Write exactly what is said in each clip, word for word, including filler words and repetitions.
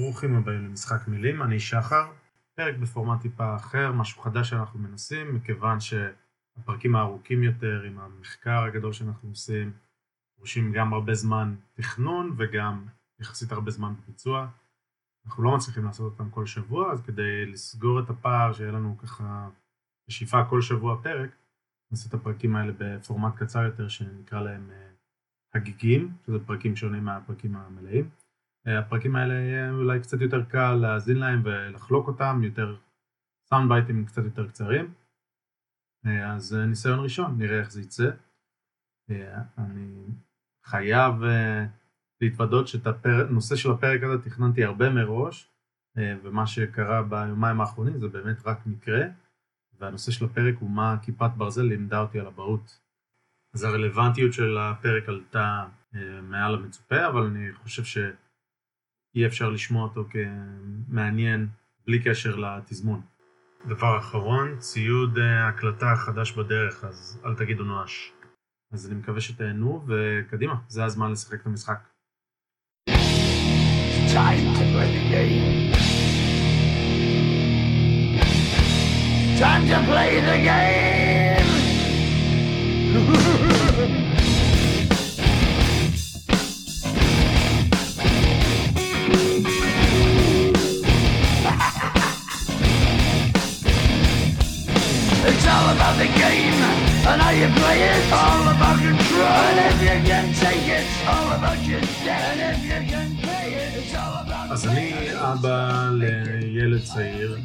ברוכים הבאים למשחק מילים, אני שחר, פרק בפורמט טיפה אחר, משהו חדש שאנחנו מנסים, מכיוון שהפרקים הארוכים יותר עם המחקר הגדול שאנחנו עושים, דורשים גם הרבה זמן תכנון וגם יחסית הרבה זמן בביצוע, אנחנו לא מצליחים לעשות אותם כל שבוע, אז כדי לסגור את הפער שיהיה לנו ככה בשאיפה כל שבוע פרק, נעשה את הפרקים האלה בפורמט קצר יותר שנקרא להם הגיגים, שזה פרקים שונים מהפרקים המלאים, הפרקים האלה יהיה אולי קצת יותר קל להזין להם ולחלוק אותם, יותר סאונד בייטים קצת יותר קצרים. אז ניסיון ראשון, נראה איך זה יצא. אני חייב להתוודות שאת הנושא של הפרק הזה תכננתי הרבה מראש, ומה שקרה ביומיים האחרונים זה באמת רק מקרה, והנושא של הפרק הוא מה כיפת ברזל לימדה אותי על הברות. אז הרלוונטיות של הפרק עלתה מעל המצופה, אבל אני חושב ש... אי אפשר לשמוע אותו כמעניין בלי קשר לתזמון. דבר אחרון, ציוד הקלטה חדש בדרך, אז אל תגידו נואש. אז אני מקווה שתהנו, וקדימה, זה הזמן לשחק את המשחק. Time to play the game. Time to play the game. All about the game and how you play it. All about control. And if you can take it, all about your debt. And if you can pay it, it's all about. אז אני אבא לילד צעיר,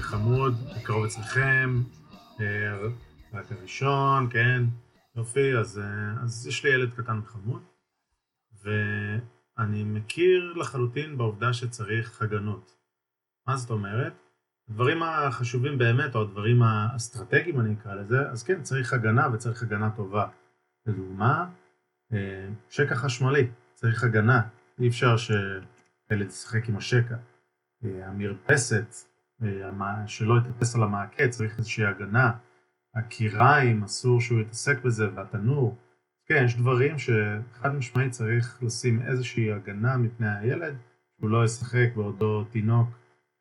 חמוד, קרוב אצלכם, רק הראשון, כן, יופי, אז, אז יש לי ילד קטן וחמוד, ואני מכיר לחלוטין בעובדה שצריך הגנות. מה זאת אומרת? הדברים החשובים באמת, או הדברים האסטרטגיים אני אקרא לזה, אז כן, צריך הגנה וצריך הגנה טובה. לדוגמה, שקע חשמלי, צריך הגנה. אי אפשר שילד ישחק עם השקע. המרפסת, שלא יתפס על המעקה, צריך איזושהי הגנה. הקיריים, אסור שהוא יתעסק בזה, והתנור. כן, יש דברים שחד משמעית צריך לשים איזושהי הגנה מפני הילד, שהוא לא ישחק בעודו תינוק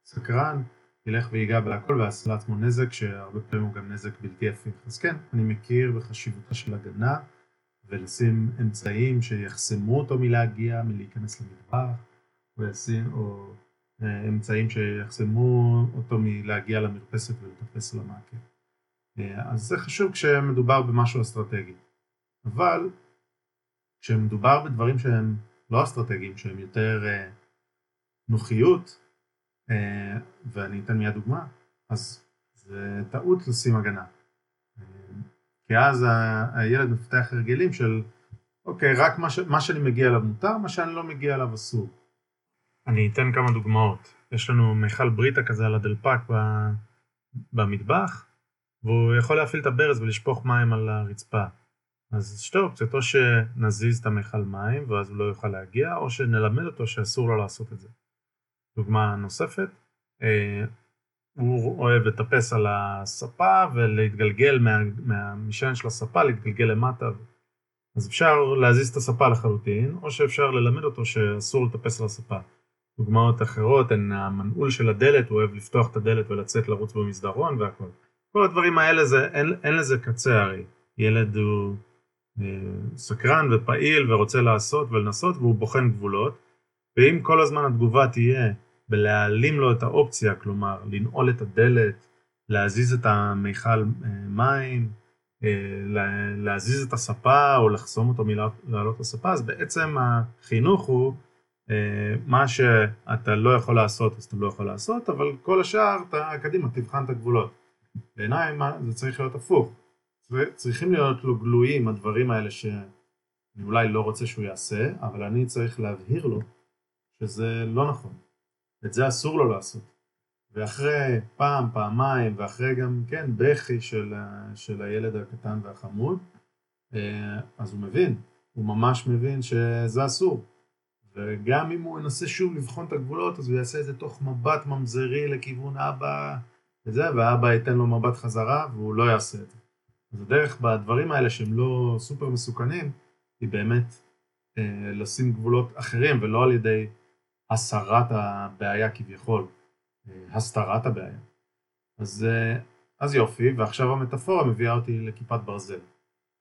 סקרן, ילך ויגע בלהכל ועשה לעצמו נזק, שהרבה פעמים הוא גם נזק בלתי הפיך. אז כן, אני מכיר בחשיבותה של הגנה, ולשים אמצעים שיחסמו אותו מלהגיע, מלהיכנס למטבח, ולשים, או אמצעים שיחסמו אותו מלהגיע למרפסת ולטפס על המעקה. אז זה חשוב כשמדובר במשהו אסטרטגי. אבל כשמדובר בדברים שהם לא אסטרטגיים, שהם יותר נוחיות, Uh, ואני אתן מיד דוגמה, אז זה טעות לשים הגנה. Uh, כי אז ה- הילד מפתח הרגלים של, אוקיי, רק מה, ש- מה שאני מגיע אליו מותר, מה שאני לא מגיע אליו אסור. אני אתן כמה דוגמאות. יש לנו מיכל בריטה כזה על הדלפק ב- במטבח, והוא יכול להפעיל את הברז ולשפוך מים על הרצפה. אז שתי אופציות, או שנזיז את המיכל מים ואז הוא לא יוכל להגיע, או שנלמד אותו שאסור לו לעשות את זה. דוגמה נוספת, הוא אוהב לטפס על הספה ולהתגלגל מהמשען של הספה, להתגלגל למטה. אז אפשר להזיז את הספה לחלוטין, או שאפשר ללמד אותו שאסור לטפס על הספה. דוגמאות אחרות הן המנעול של הדלת, הוא אוהב לפתוח את הדלת ולצאת לרוץ במסדרון והכל. כל הדברים האלה, אין לזה קצה הרי. ילד הוא סקרן ופעיל ורוצה לעשות ולנסות, והוא בוחן גבולות. ואם כל הזמן התגובה תהיה בלהעלים לו את האופציה, כלומר לנעול את הדלת, להזיז את המיכל מים, להזיז את הספה או לחסום אותו מלעלות הספה, אז בעצם החינוך הוא מה שאתה לא יכול לעשות, אז אתה לא יכול לעשות, אבל כל השאר אתה קדימה, תבחן את הגבולות. בעיניי זה צריך להיות הפוך, צריכים להיות לו גלויים הדברים האלה שאני אולי לא רוצה שהוא יעשה, אבל אני צריך להבהיר לו, שזה לא נכון, את זה אסור לו לעשות, ואחרי פעם, פעמיים, ואחרי גם כן בכי של, של הילד הקטן והחמוד, אז הוא מבין, הוא ממש מבין שזה אסור, וגם אם הוא ינסה שוב לבחון את הגבולות, אז הוא יעשה את זה תוך מבט ממזרי לכיוון אבא, את זה, והאבא ייתן לו מבט חזרה, והוא לא יעשה את זה. אז הדרך בדברים האלה שהם לא סופר מסוכנים, היא באמת לשים גבולות אחרים ולא על ידי הסרת הבעיה כביכול, הסתרת הבעיה. אז, אז יופי, ועכשיו המטאפורה מביאה אותי לכיפת ברזל.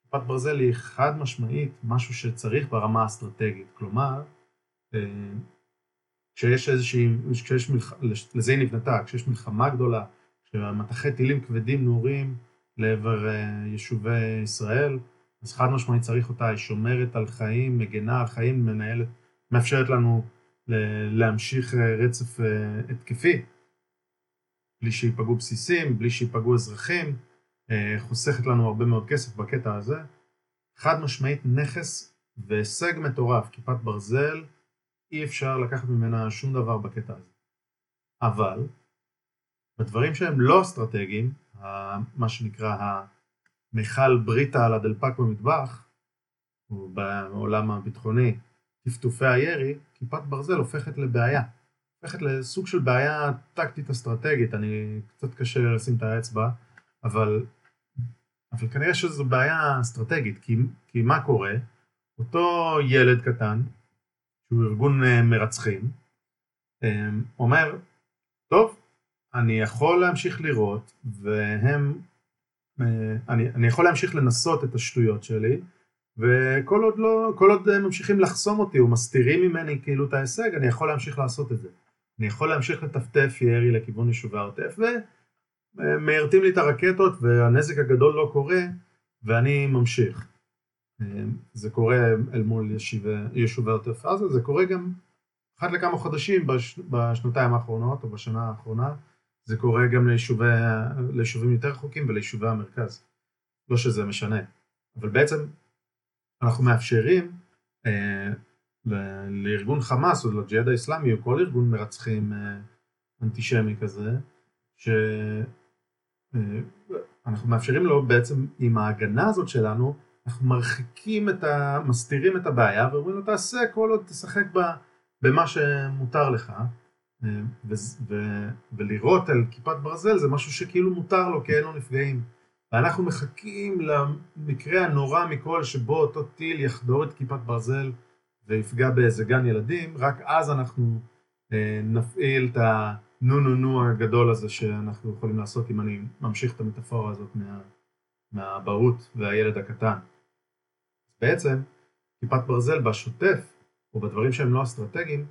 כיפת ברזל היא חד משמעית משהו שצריך ברמה האסטרטגית, כלומר, כשיש איזושהי, כשיש מלח... לזה נבנתה, כשיש מלחמה גדולה, כשמטחי טילים כבדים נורים לעבר יישובי ישראל, אז חד משמעית צריך אותה, היא שומרת על חיים, מגנה על חיים, מנהלת, מאפשרת לנו להמשיך רצף התקפי, בלי שיפגעו בסיסים, בלי שיפגעו אזרחים, חוסכת לנו הרבה מאוד כסף בקטע הזה. חד משמעית נכס והישג מטורף, כיפת ברזל, אי אפשר לקחת ממנה שום דבר בקטע הזה. אבל, בדברים שהם לא אסטרטגיים, מה שנקרא המחל בריטה על הדלפק במטבח, בעולם הביטחוני, כפתופי הירי, כיפת ברזל הופכת לבעיה. הופכת לסוג של בעיה טקטית אסטרטגית, אני קצת קשה לשים את האצבע, אבל, אבל כנראה שזו בעיה אסטרטגית, כי, כי מה קורה? אותו ילד קטן, שהוא ארגון מרצחים, אומר, טוב, אני יכול להמשיך לראות, והם, אני, אני יכול להמשיך לנסות את השטויות שלי, וכל עוד לא, כל עוד הם ממשיכים לחסום אותי, או מסתירים ממני כאילו את ההישג, אני יכול להמשיך לעשות את זה. אני יכול להמשיך לטפטף ירי לכיוון יישובי הרטף, ומארטים לי את הרקטות, והנזק הגדול לא קורה, ואני ממשיך. זה קורה אל מול יישובי הרטף עזה, זה קורה גם אחת לכמה חודשים בש, בשנתיים האחרונות, או בשנה האחרונה, זה קורה גם ליישובי, ליישובים יותר חוקים וליישובי המרכז. לא שזה משנה. אבל בעצם, אנחנו מאפשרים אה, לארגון חמאס או לג'יהאד האסלאמי או כל ארגון מרצחים אה, אנטישמי כזה, שאנחנו אה, מאפשרים לו בעצם עם ההגנה הזאת שלנו, אנחנו מרחיקים את ה... מסתירים את הבעיה ואומרים לו תעשה כל עוד תשחק במה שמותר לך, אה, ו... ו... ולראות על כיפת ברזל זה משהו שכאילו מותר לו כי אין לו נפגעים. ואנחנו מחכים למקרה הנורא מכל שבו אותו טיל יחדור את כיפת ברזל ויפגע באיזה גן ילדים, רק אז אנחנו אה, נפעיל את הנו נו נו הגדול הזה שאנחנו יכולים לעשות אם אני ממשיך את המטאפורה הזאת מה, מהברות והילד הקטן. בעצם כיפת ברזל בשוטף או בדברים שהם לא אסטרטגיים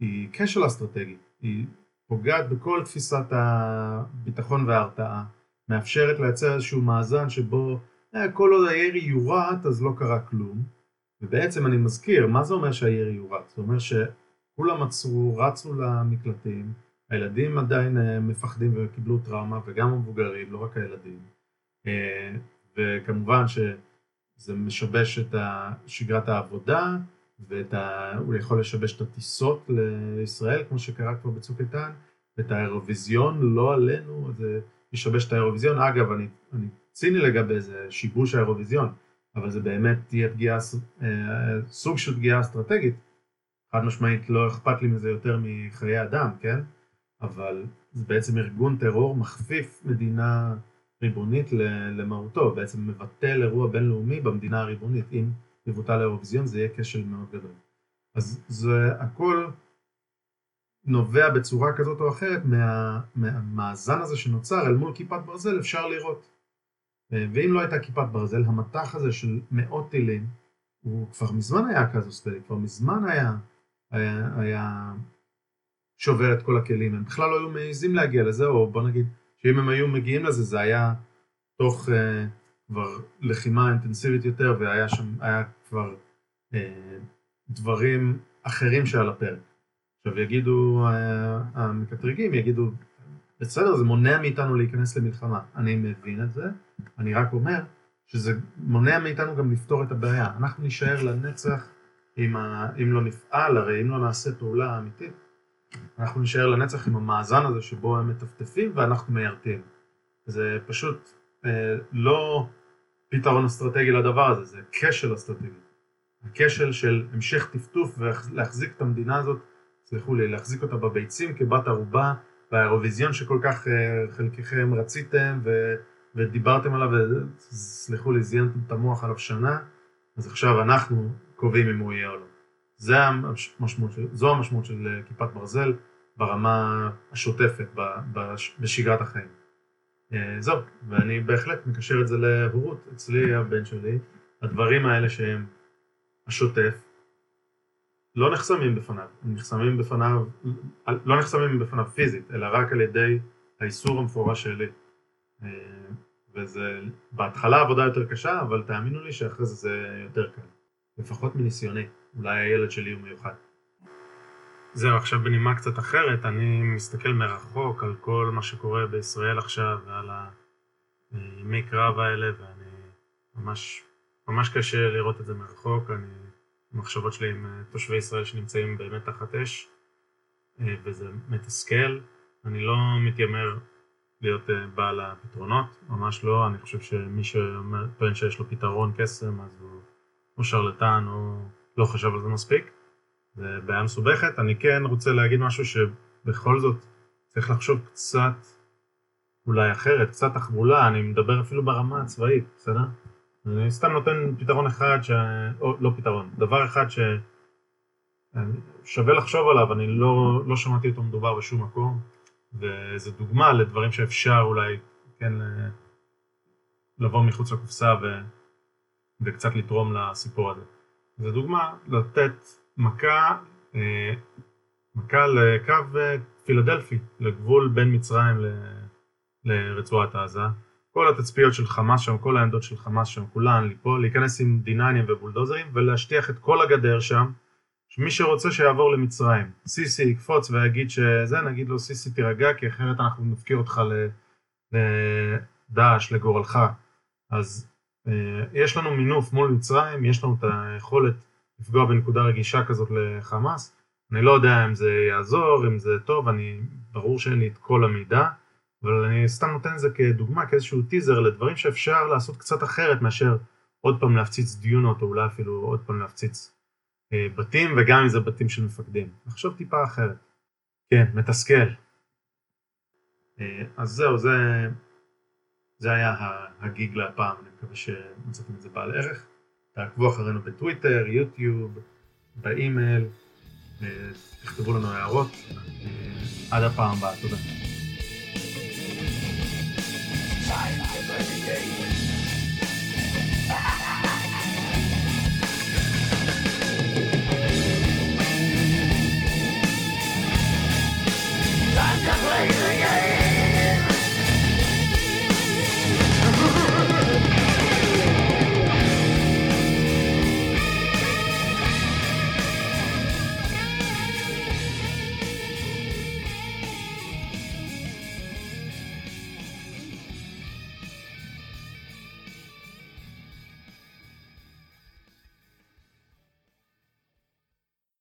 היא כשל אסטרטגי, היא פוגעת בכל תפיסת הביטחון וההרתעה. מאפשרת לייצר איזשהו מאזן שבו אה, כל עוד הירי יורט אז לא קרה כלום, ובעצם אני מזכיר מה זה אומר שהירי יורט, זה אומר שכולם עצרו, רצו למקלטים, הילדים עדיין אה, מפחדים וקיבלו טראומה וגם המבוגרים, לא רק הילדים, אה, וכמובן שזה משבש את שגרת העבודה, והוא יכול לשבש את הטיסות לישראל כמו שקרה כבר בצוק איתן, ואת האירוויזיון לא עלינו, זה ישבש את האירוויזיון. אגב, אני, אני ציני לגבי זה שיבוש האירוויזיון, אבל זה באמת תהיה פגיעה, סוג של פגיעה אסטרטגית. חד משמעית לא אכפת לי מזה יותר מחיי אדם, כן? אבל זה בעצם ארגון טרור מחפיף מדינה ריבונית למהותו, בעצם מבטל אירוע בינלאומי במדינה הריבונית. אם יבוטל האירוויזיון זה יהיה כשל מאוד גדול. אז זה הכל נובע בצורה כזאת או אחרת מה, מהמאזן הזה שנוצר אל מול כיפת ברזל, אפשר לראות. ואם לא הייתה כיפת ברזל, המתח הזה של מאות טילים, הוא כבר מזמן היה קזוס בלי, כבר מזמן היה, היה, היה שובר את כל הכלים. הם בכלל לא היו מעיזים להגיע לזה, או בוא נגיד שאם הם היו מגיעים לזה, זה היה תוך אה, כבר לחימה אינטנסיבית יותר, והיה שם, היה כבר אה, דברים אחרים שעל הפרק. עכשיו יגידו, המקטרגים יגידו, בסדר, זה מונע מאיתנו להיכנס למלחמה. אני מבין את זה, אני רק אומר שזה מונע מאיתנו גם לפתור את הבעיה. אנחנו נשאר לנצח, אם, ה, אם לא נפעל, הרי אם לא נעשה פעולה אמיתית, אנחנו נשאר לנצח עם המאזן הזה שבו הם מטפטפים ואנחנו מיירטים. זה פשוט אה, לא פתרון אסטרטגי לדבר הזה, זה כשל אסטרטגי. הכשל של המשך טפטוף ולהחזיק את המדינה הזאת, סליחו לי, להחזיק אותה בביצים כבת ערובה, והאירוויזיון שכל כך חלקכם רציתם ו... ודיברתם עליו, סליחו לי, זיינתם את המוח עליו שנה, אז עכשיו אנחנו קובעים אם הוא יהיה או לא. זה המשמעות, זו המשמעות של כיפת ברזל ברמה השוטפת בשגרת החיים. זהו, ואני בהחלט מקשר את זה להורות. אצלי הבן שלי, הדברים האלה שהם השוטף, לא נחסמים בפניו, נחסמים בפניו, לא נחסמים בפניו פיזית, אלא רק על ידי האיסור המפורש שלי. וזה בהתחלה עבודה יותר קשה, אבל תאמינו לי שאחרי זה זה יותר קל. לפחות מניסיוני, אולי הילד שלי הוא מיוחד. זהו, עכשיו בנימה קצת אחרת, אני מסתכל מרחוק על כל מה שקורה בישראל עכשיו, ועל הימי קרב האלה, ואני ממש, ממש קשה לראות את זה מרחוק. אני, המחשבות שלי עם תושבי ישראל שנמצאים באמת תחת אש, וזה מתסכל. אני לא מתיימר להיות בעל הפתרונות, ממש לא. אני חושב שמי שטוען שיש לו פתרון קסם, אז הוא או שרלטן או לא חשב על זה מספיק. זה בעיה מסובכת. אני כן רוצה להגיד משהו שבכל זאת צריך לחשוב קצת אולי אחרת, קצת תחבולה. אני מדבר אפילו ברמה הצבאית, בסדר? אני סתם נותן פתרון אחד, ש... או לא פתרון, דבר אחד ששווה לחשוב עליו, אני לא, לא שמעתי אותו מדובר בשום מקום, וזו דוגמה לדברים שאפשר אולי כן לבוא מחוץ לקופסה ו... וקצת לתרום לסיפור הזה. זו דוגמה לתת מכה, מכה לקו פילדלפי, לגבול בין מצרים ל... לרצועת עזה. כל התצפיות של חמאס שם, כל העמדות של חמאס שם, כולן, ליפול, להיכנס עם דיניים ובולדוזרים ולהשטיח את כל הגדר שם, שמי שרוצה שיעבור למצרים. סיסי יקפוץ ויגיד שזה, נגיד לו סיסי תירגע, כי אחרת אנחנו נפקיר אותך לדעש, לגורלך. אז יש לנו מינוף מול מצרים, יש לנו את היכולת לפגוע בנקודה רגישה כזאת לחמאס. אני לא יודע אם זה יעזור, אם זה טוב, אני ברור שאין לי את כל המידע, אבל אני סתם נותן את זה כדוגמה, כאיזשהו טיזר לדברים שאפשר לעשות קצת אחרת מאשר עוד פעם להפציץ דיונות, או אולי אפילו עוד פעם להפציץ אה, בתים, וגם אם זה בתים של מפקדים. לחשוב טיפה אחרת. כן, מתסכל. אה, אז זהו, זה, זה היה הגיג להפעם, אני מקווה שמצאתם את זה בעל ערך. תעקבו אחרינו בטוויטר, יוטיוב, באימייל, אה, תכתבו לנו הערות. אה, עד הפעם הבאה, תודה. Time to play the game.